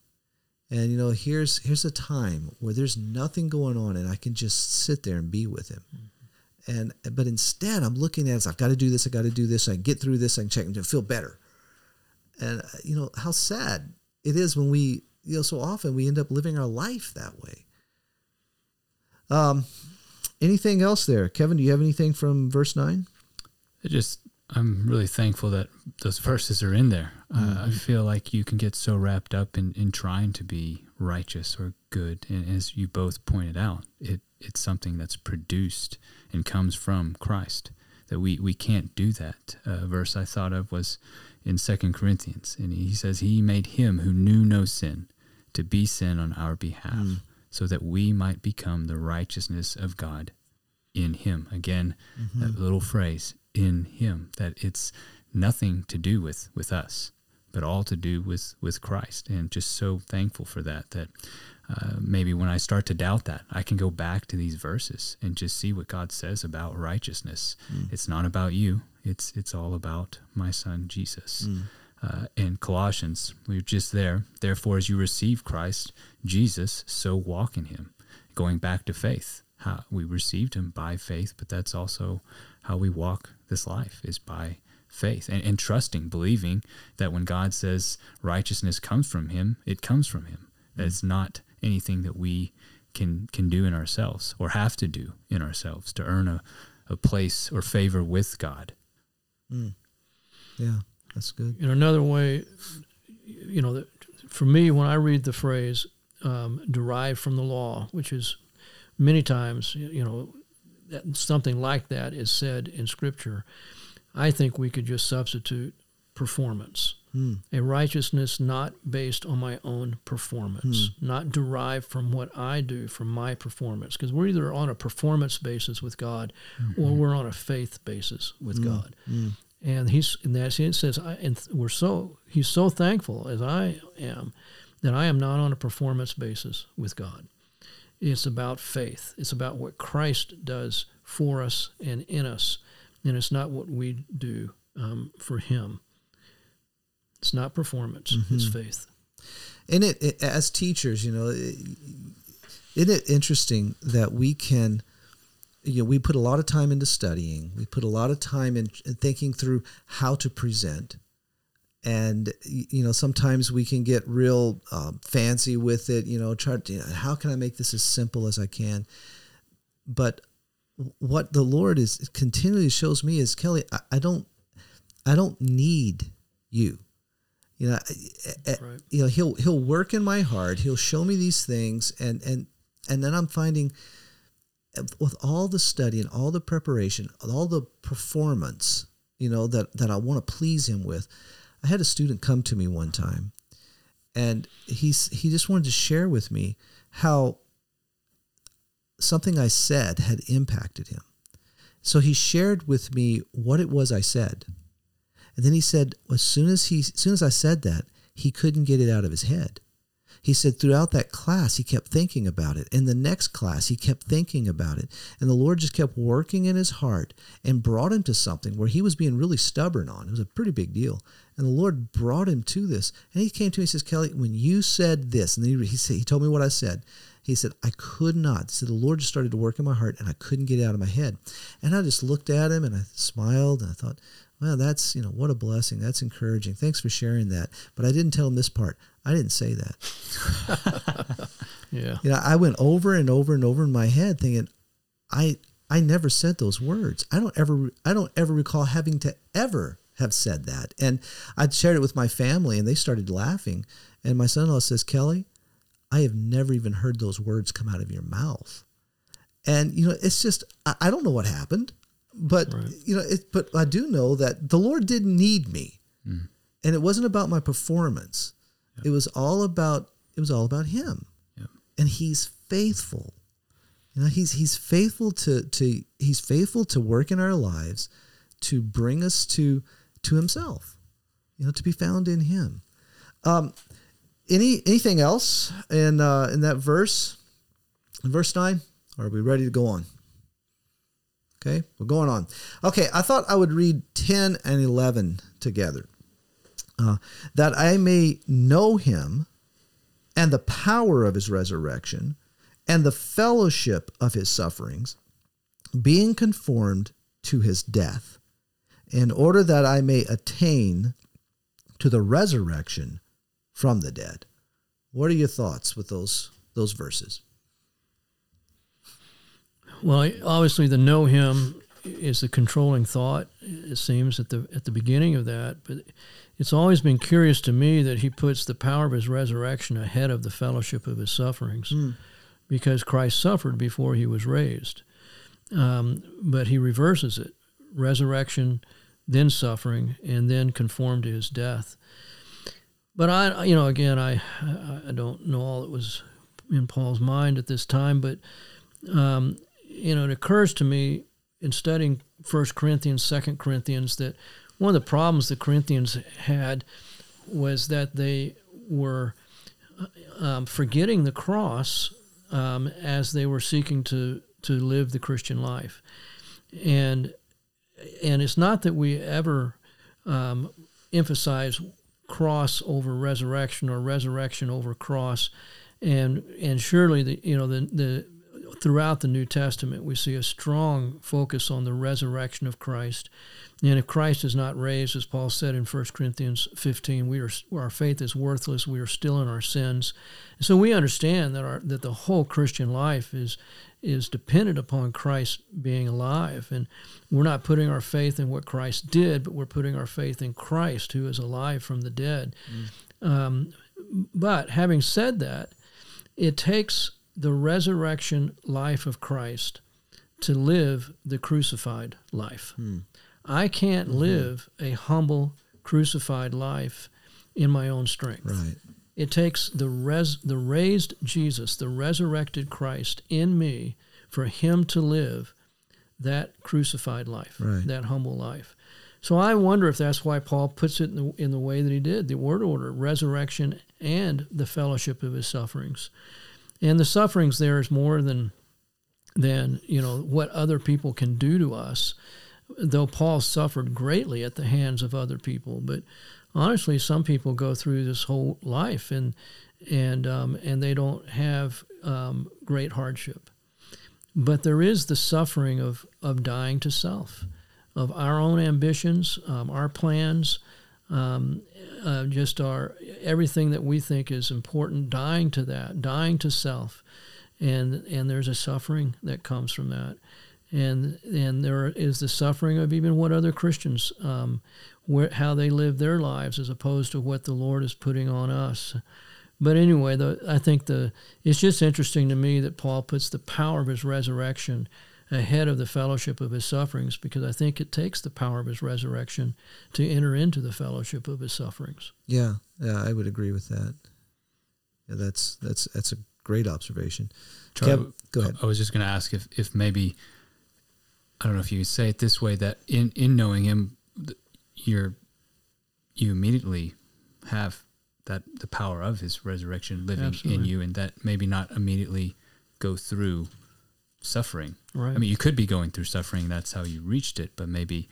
And, you know, here's here's a time where there's nothing going on and I can just sit there and be with Him. Mm-hmm. And but instead I'm looking at it, I've got to do this, I've got to do this, I can get through this, I can check and feel better. And, you know, how sad it is when we, you know, so often we end up living our life that way. Um, anything else there? Kevin, do you have anything from verse nine? it just, I'm really thankful that those verses are in there. Mm-hmm. Uh, I feel like you can get so wrapped up in, in trying to be righteous or good. And as you both pointed out, it it's something that's produced and comes from Christ, that we, we can't do that. A verse I thought of was in Second Corinthians, and he says, he made him who knew no sin to be sin on our behalf, mm. so that we might become the righteousness of God in him. Again, mm-hmm. that little phrase, in him, that it's nothing to do with, with us, but all to do with, with Christ. And just so thankful for that, that uh, maybe when I start to doubt that, I can go back to these verses and just see what God says about righteousness. Mm. It's not about you. It's, it's all about my son, Jesus. Mm. Uh, in Colossians, we we're just there. Therefore, as you receive Christ, Jesus, so walk in him. Going back to faith, how we received him by faith, but that's also how we walk this life, is by faith and, and trusting, believing that when God says righteousness comes from him, it comes from him. Mm-hmm. That it's not anything that we can can do in ourselves or have to do in ourselves to earn a, a place or favor with God. Mm. Yeah. That's good. In another way, you know, for me, when I read the phrase um, derived from the law, which is many times, you know, that something like that is said in Scripture, I think we could just substitute performance, hmm. a righteousness not based on my own performance, hmm. not derived from what I do, from my performance, because we're either on a performance basis with God mm-hmm. or we're on a faith basis with mm-hmm. God. Mm-hmm. And he's and that's it says I and we're so he's so thankful as I am that I am not on a performance basis with God. It's about faith. It's about what Christ does for us and in us, and it's not what we do um, for Him. It's not performance. Mm-hmm. It's faith. And it, it as teachers, you know, it, isn't it interesting that we can. You know, we put a lot of time into studying. We put a lot of time in thinking through how to present. And, you know, sometimes we can get real um, fancy with it, you know, try to, you know, how can I make this as simple as I can? But what the Lord is continually shows me is, Kelly, I, I don't, I don't need you. You know, I, right. you know, he'll, he'll work in my heart. He'll show me these things. And, and, and then I'm finding, with all the study and all the preparation, all the performance, you know, that, that I want to please him with. I had a student come to me one time, and he's, he just wanted to share with me how something I said had impacted him. So he shared with me what it was I said. And then he said, as soon as he, as soon as I said that, he couldn't get it out of his head. He said throughout that class, he kept thinking about it. In the next class, he kept thinking about it. And the Lord just kept working in his heart and brought him to something where he was being really stubborn on. It was a pretty big deal. And the Lord brought him to this. And he came to me and says, Kelly, when you said this, and then he, he, said, he told me what I said. He said, I could not. So the Lord just started to work in my heart, and I couldn't get it out of my head. And I just looked at him, and I smiled, and I thought, well, that's, you know, what a blessing. That's encouraging. Thanks for sharing that. But I didn't tell him this part. I didn't say that. Yeah. You know, I went over and over and over in my head thinking, I I never said those words. I don't ever I don't ever recall having to ever have said that. And I shared it with my family, and they started laughing. And my son-in-law says, Kelly, I have never even heard those words come out of your mouth. And, you know, it's just, I, I don't know what happened. But, right. you know, it, but I do know that the Lord didn't need me. Mm. And it wasn't about my performance. Yep. It was all about, it was all about him. Yep. And he's faithful. You know, he's, he's faithful to, to, he's faithful to work in our lives, to bring us to, to himself, you know, to be found in him. Um, any, anything else in, uh, in that verse, in verse nine, or are we ready to go on? Okay, we're going on. Okay, I thought I would read ten and eleven together. Uh, that I may know him and the power of his resurrection and the fellowship of his sufferings, being conformed to his death, in order that I may attain to the resurrection from the dead. What are your thoughts with those those verses? Well, obviously, the know him is the controlling thought, it seems, at the at the beginning of that. But it's always been curious to me that he puts the power of his resurrection ahead of the fellowship of his sufferings, mm. because Christ suffered before he was raised. Um, but he reverses it. Resurrection, then suffering, and then conform to his death. But I, you know, again, I I don't know all that was in Paul's mind at this time, but, um, you know, it occurs to me in studying First Corinthians, Second Corinthians, that one of the problems the Corinthians had was that they were um, forgetting the cross um, as they were seeking to, to live the Christian life. And and it's not that we ever um, emphasize cross over resurrection or resurrection over cross, and and surely the you know the the throughout the New Testament we see a strong focus on the resurrection of Christ, and if Christ is not raised, as Paul said in First Corinthians fifteen, we are our faith is worthless, we are still in our sins. So we understand that our that the whole Christian life is is dependent upon Christ being alive. And we're not putting our faith in what Christ did, but we're putting our faith in Christ, who is alive from the dead. Mm. Um, but having said that, it takes the resurrection life of Christ to live the crucified life. Mm. I can't mm-hmm. live a humble, crucified life in my own strength. Right. It takes the res, the raised Jesus, the resurrected Christ in me, for him to live that crucified life, right. that humble life. So I wonder if that's why Paul puts it in the, in the way that he did, the word order, resurrection and the fellowship of his sufferings. And the sufferings there is more than, than you know, what other people can do to us, though Paul suffered greatly at the hands of other people. But honestly, some people go through this whole life and and um, and they don't have um, great hardship. But there is the suffering of, of dying to self, of our own ambitions, um, our plans, um, uh, just our everything that we think is important, dying to that, dying to self. And and there's a suffering that comes from that. And and there is the suffering of even what other Christians, um, where, how they live their lives as opposed to what the Lord is putting on us. But anyway, the, I think the it's just interesting to me that Paul puts the power of his resurrection ahead of the fellowship of his sufferings, because I think it takes the power of his resurrection to enter into the fellowship of his sufferings. Yeah, yeah, I would agree with that. Yeah, that's that's that's a great observation. Charlie, Kev, go ahead. I was just going to ask if if maybe. I don't know if you say it this way, that in, in knowing him, you're, you immediately have that the power of his resurrection living Absolutely. in you, and that maybe not immediately go through suffering. Right. I mean, you could be going through suffering. That's how you reached it, but maybe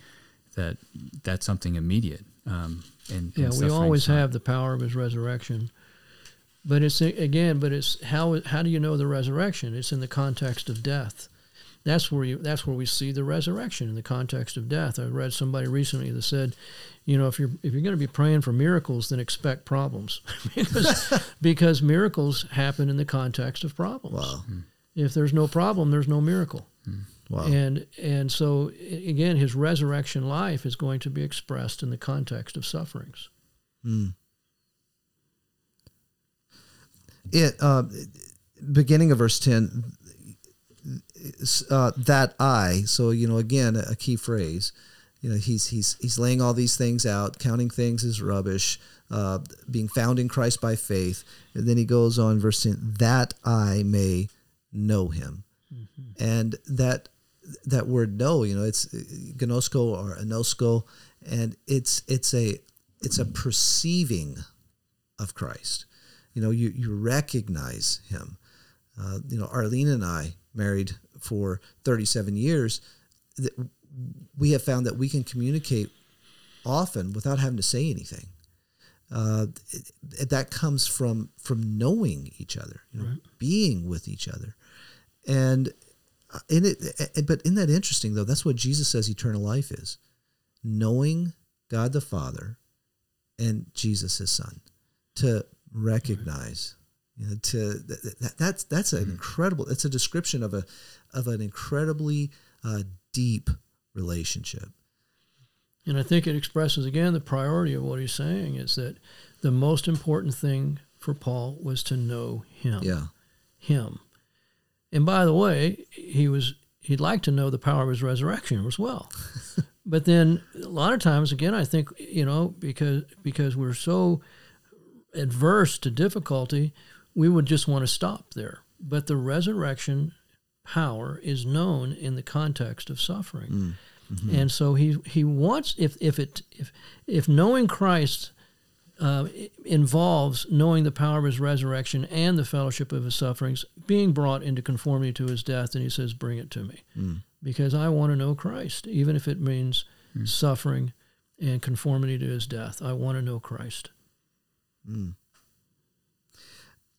that that's something immediate. Um, and, yeah, and we always not. have the power of his resurrection, but it's again, but it's how, how do you know the resurrection? It's in the context of death. That's where you, that's where we see the resurrection in the context of death. I read somebody recently that said, you know, if you're if you're going to be praying for miracles, then expect problems, because because miracles happen in the context of problems. Wow. Mm. If there's no problem, there's no miracle. Mm. Wow. And and so again, his resurrection life is going to be expressed in the context of sufferings. Mm. It uh, beginning of verse ten. Uh, that I, so, you know, again, a key phrase, you know, he's, he's, he's laying all these things out, counting things as rubbish, uh, being found in Christ by faith. And then he goes on verse ten, that I may know him. Mm-hmm. And that, that word know, you know, it's gnosko or anosko, and it's, it's a, it's a perceiving of Christ. You know, you, you recognize him. Uh, you know, Arlene and I, married for thirty-seven years, that we have found that we can communicate often without having to say anything. Uh, it, it, that comes from, from knowing each other, you know, right. being with each other. And in it, but isn't that interesting though? That's what Jesus says eternal life is, knowing God the Father and Jesus his Son, to recognize. Right. You know, to that, that's that's an incredible. It's a description of a of an incredibly uh, deep relationship. And I think it expresses, again, the priority of what he's saying is that the most important thing for Paul was to know him. Yeah. Him. And by the way, he was, he'd like to know the power of his resurrection as well. But then a lot of times, again, I think, you know, because because we're so adverse to difficulty, we would just want to stop there. But the resurrection power is known in the context of suffering. Mm. Mm-hmm. And so he he wants, if if it if if knowing Christ uh, involves knowing the power of his resurrection and the fellowship of his sufferings, being brought into conformity to his death, then he says, bring it to me. Mm. Because I want to know Christ, even if it means mm. suffering and conformity to his death. I want to know Christ. Mm.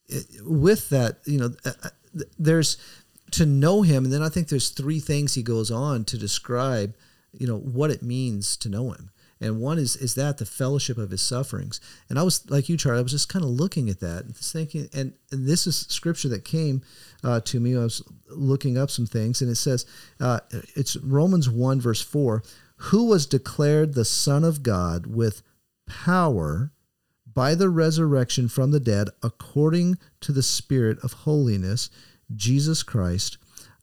It, with that, you know, uh, there's... to know him, and then I think there's three things he goes on to describe, you know, what it means to know him. And one is is that the fellowship of his sufferings. And I was, like you, Charlie, I was just kind of looking at that and thinking, and, and this is scripture that came uh, to me. I was looking up some things, and it says, uh, it's Romans one, verse four, who was declared the Son of God with power by the resurrection from the dead according to the Spirit of holiness, Jesus Christ,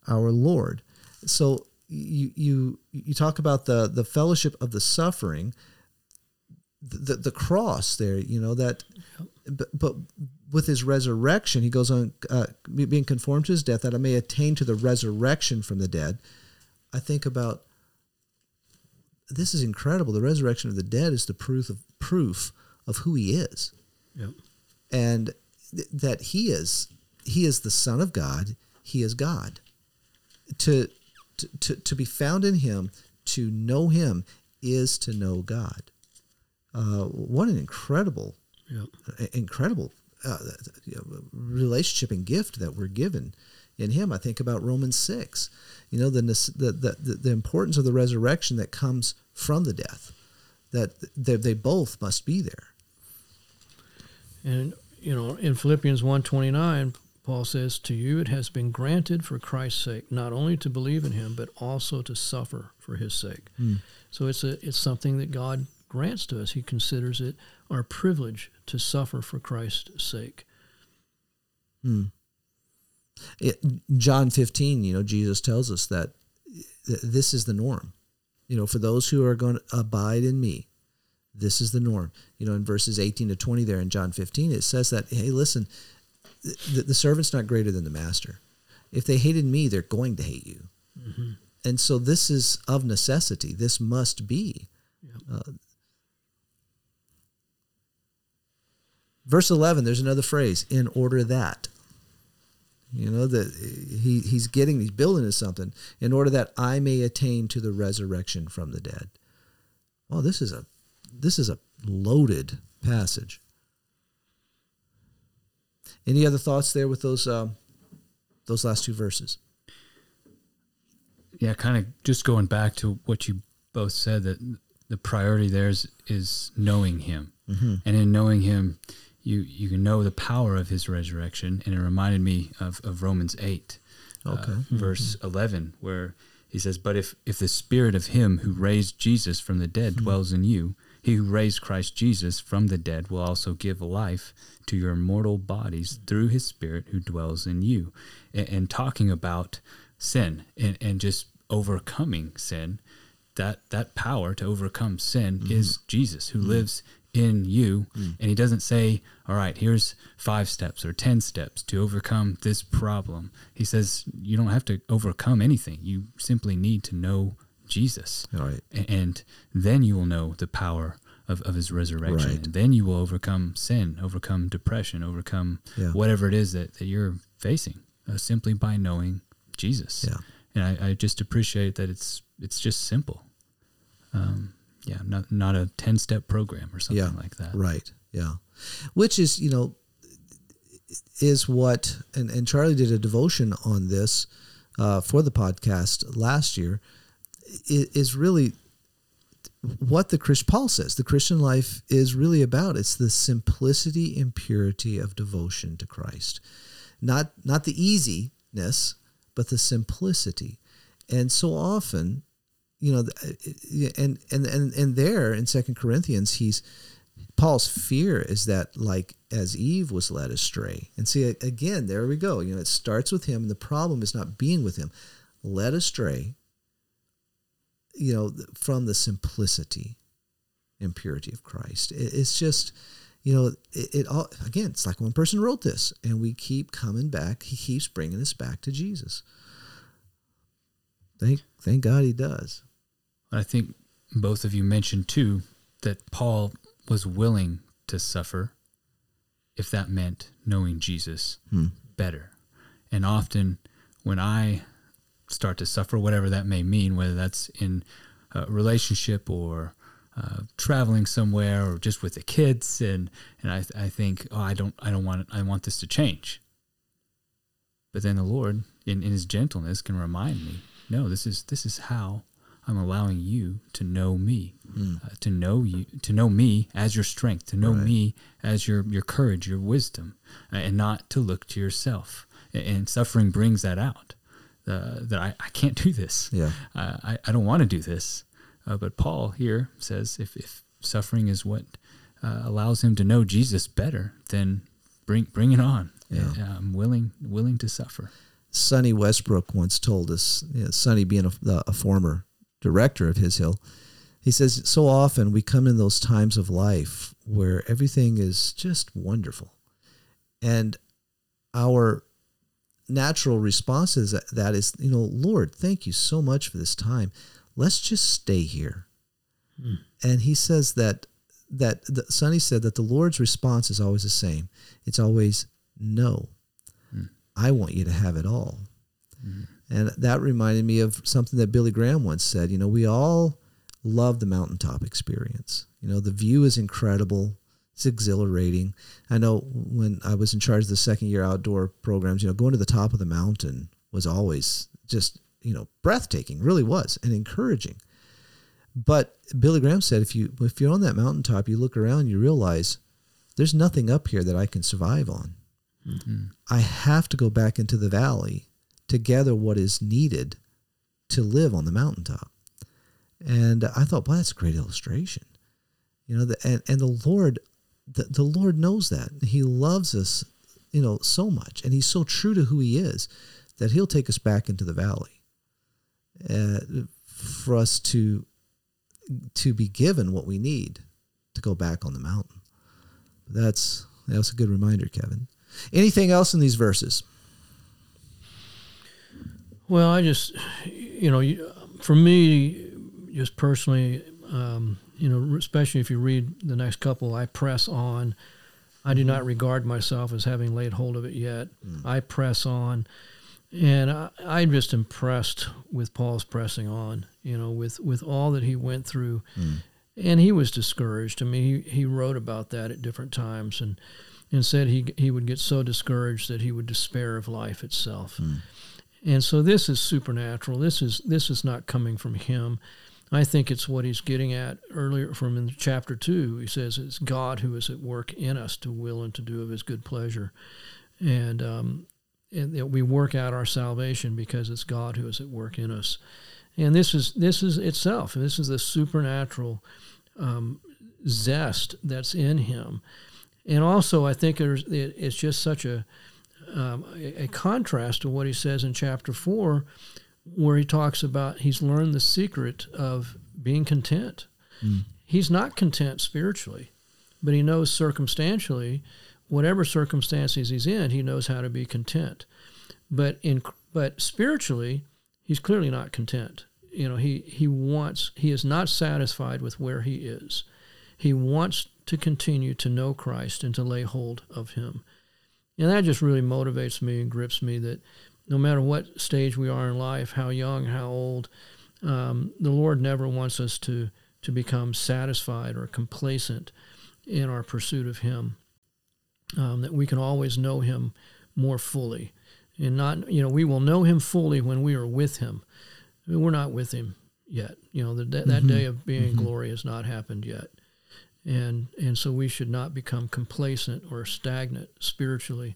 our Lord. So you you you talk about the the fellowship of the suffering, the the cross there, you know, that, but, but with his resurrection, he goes on uh, being conformed to his death, that I may attain to the resurrection from the dead. I think about, this is incredible. The resurrection of the dead is the proof of proof of who he is, yep. and th- that he is. He is the Son of God. He is God. To, to to to be found in him, to know him, is to know God. Uh, what an incredible, yeah. incredible uh, relationship and gift that we're given in him. I think about Romans six. You know, the the the, the importance of the resurrection that comes from the death. That they, they both must be there. And you know, in Philippians one twenty-nine. Paul says, to you it has been granted for Christ's sake, not only to believe in him, but also to suffer for his sake. Mm. So it's a, it's something that God grants to us. He considers it our privilege to suffer for Christ's sake. Mm. It, John fifteen, you know, Jesus tells us that this is the norm. You know, for those who are going to abide in me, this is the norm. You know, in verses eighteen to twenty there in John fifteen, it says that, hey, listen, The, the servant's not greater than the master. If they hated me, they're going to hate you. Mm-hmm. And so this is of necessity. This must be. Yeah. Uh, verse eleven, there's another phrase, in order that. You know, that he, he's getting, he's building into something, in order that I may attain to the resurrection from the dead. Well, this is a, this is a loaded passage. Any other thoughts there with those um, those last two verses? Yeah, kind of just going back to what you both said, that the priority there is, is knowing him. Mm-hmm. And in knowing him, you, you can know the power of his resurrection. And it reminded me of, of Romans eight, okay. uh, mm-hmm. verse eleven, where he says, but if, if the spirit of him who raised Jesus from the dead mm-hmm. dwells in you, he who raised Christ Jesus from the dead will also give life to your mortal bodies through his spirit who dwells in you. And, and talking about sin and, and just overcoming sin, that, that power to overcome sin mm. is Jesus who mm. lives in you. Mm. And he doesn't say, all right, here's five steps or ten steps to overcome this problem. He says, you don't have to overcome anything. You simply need to know Jesus. All right. And then you will know the power of, of his resurrection. Right. And then you will overcome sin, overcome depression, overcome yeah. whatever it is that, that you're facing uh, simply by knowing Jesus. Yeah. And I, I just appreciate that it's it's just simple. Um, yeah, not not a ten-step program or something yeah. like that. Right, yeah. Which is, you know, is what, and, and Charlie did a devotion on this uh, for the podcast last year, is really what the Christ Paul says the Christian life is really about. It's the simplicity and purity of devotion to Christ, not not the easiness, but the simplicity. And so often you know, and and and and there in Second Corinthians, he's Paul's fear is that, like, as Eve was led astray. And see, again, there we go. You know, it starts with him, and the problem is not being with him. Led astray, you know, from the simplicity and purity of Christ. It's just, you know, it, it all, again, it's like one person wrote this, and we keep coming back. He keeps bringing us back to Jesus. Thank, thank God he does. I think both of you mentioned, too, that Paul was willing to suffer if that meant knowing Jesus hmm. better. And often when I start to suffer, whatever that may mean, whether that's in a relationship or uh, traveling somewhere or just with the kids, and, and I, I think, oh, I don't, I don't want it. I want this to change. But then the Lord, in, in his gentleness, can remind me, no, this is, this is how I'm allowing you to know me, mm. uh, to know you, to know me as your strength, to know right. me as your, your courage, your wisdom, uh, and not to look to yourself. And, and suffering brings that out. Uh, that I, I can't do this. Yeah, uh, I, I don't want to do this. Uh, but Paul here says if, if suffering is what uh, allows him to know Jesus better, then bring bring it on. Yeah. Uh, I'm willing willing to suffer. Sonny Westbrook once told us, you know, Sonny being a, a former director of His Hill, he says, so often we come in those times of life where everything is just wonderful. And our natural response is that, that is, you know, Lord, thank you so much for this time. Let's just stay here. Mm. And he says that, that the, Sonny said that the Lord's response is always the same. It's always, no, mm. I want you to have it all. Mm. And that reminded me of something that Billy Graham once said. You know, we all love the mountaintop experience. You know, the view is incredible. It's exhilarating. I know when I was in charge of the second year outdoor programs, you know, going to the top of the mountain was always just, you know, breathtaking, really was, and encouraging. But Billy Graham said, if you, if you're on that mountaintop, you look around, you realize there's nothing up here that I can survive on. Mm-hmm. I have to go back into the valley to gather what is needed to live on the mountaintop. And I thought, well, that's a great illustration. You know, the, and, and the Lord, The, the Lord knows that. He loves us, you know, so much, and he's so true to who he is that he'll take us back into the valley uh, for us to to be given what we need to go back on the mountain. That's that's a good reminder, Kevin. Anything else in these verses? Well, I just, you know, for me, just personally, um, you know, especially if you read the next couple, I press on. I do not regard myself as having laid hold of it yet. Mm. I press on. And I, I'm just impressed with Paul's pressing on, you know, with, with all that he went through. Mm. And he was discouraged. I mean, he, he wrote about that at different times and, and said he, he would get so discouraged that he would despair of life itself. Mm. And so this is supernatural. This is this is not coming from him. I think it's what he's getting at earlier from in chapter two. He says it's God who is at work in us to will and to do of his good pleasure. And, um, and that we work out our salvation because it's God who is at work in us. And this is this is itself. This is the supernatural um, zest that's in him. And also I think it, it's just such a, um, a, a contrast to what he says in chapter four, where he talks about he's learned the secret of being content. Mm. He's not content spiritually, but he knows circumstantially, whatever circumstances he's in, he knows how to be content. But in but spiritually, he's clearly not content. You know, he he wants he is not satisfied with where he is. He wants to continue to know Christ and to lay hold of him. And that just really motivates me and grips me that no matter what stage we are in life, how young, how old, um, the Lord never wants us to, to become satisfied or complacent in our pursuit of him, um, that we can always know him more fully. And not, you know, we will know him fully when we are with him. I mean, we're not with him yet. You know, the, that mm-hmm. day of being in mm-hmm. glory has not happened yet. And, and so we should not become complacent or stagnant spiritually,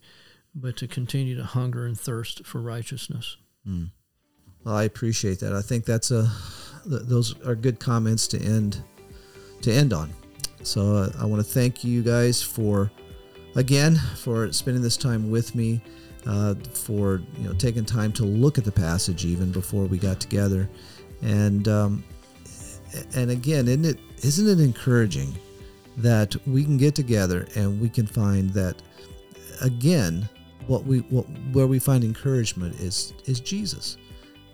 but to continue to hunger and thirst for righteousness. Mm. Well, I appreciate that. I think that's a th- those are good comments to end to end on. So uh, I want to thank you guys for, again, for spending this time with me, uh, for you know taking time to look at the passage even before we got together, and um, and again, isn't it isn't it encouraging that we can get together and we can find that again what we what where we find encouragement is is Jesus.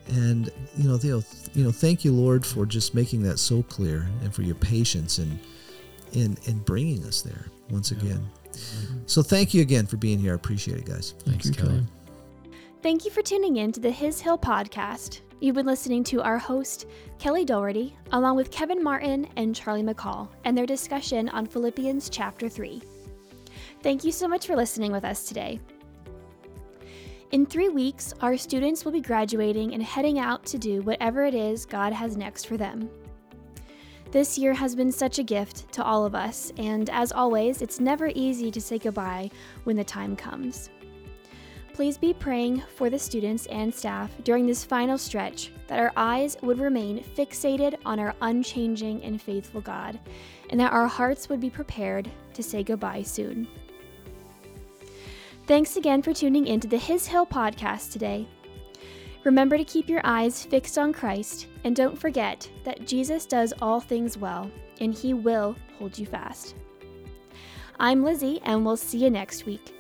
And you know, Theo, you know, thank you, Lord, for just making that so clear, and for your patience and in, in in bringing us there once again. Yeah. Mm-hmm. So thank you again for being here. I appreciate it, guys. Thanks, Thanks Kelly. Thank you for tuning in to the His Hill Podcast. You've been listening to our host, Kelly Daugherty, along with Kevin Martin and Charlie McCall, and their discussion on Philippians chapter three. Thank you so much for listening with us today. In three weeks, our students will be graduating and heading out to do whatever it is God has next for them. This year has been such a gift to all of us, and as always, it's never easy to say goodbye when the time comes. Please be praying for the students and staff during this final stretch that our eyes would remain fixated on our unchanging and faithful God, and that our hearts would be prepared to say goodbye soon. Thanks again for tuning into the His Hill Podcast today. Remember to keep your eyes fixed on Christ, and don't forget that Jesus does all things well, and He will hold you fast. I'm Lizzie, and we'll see you next week.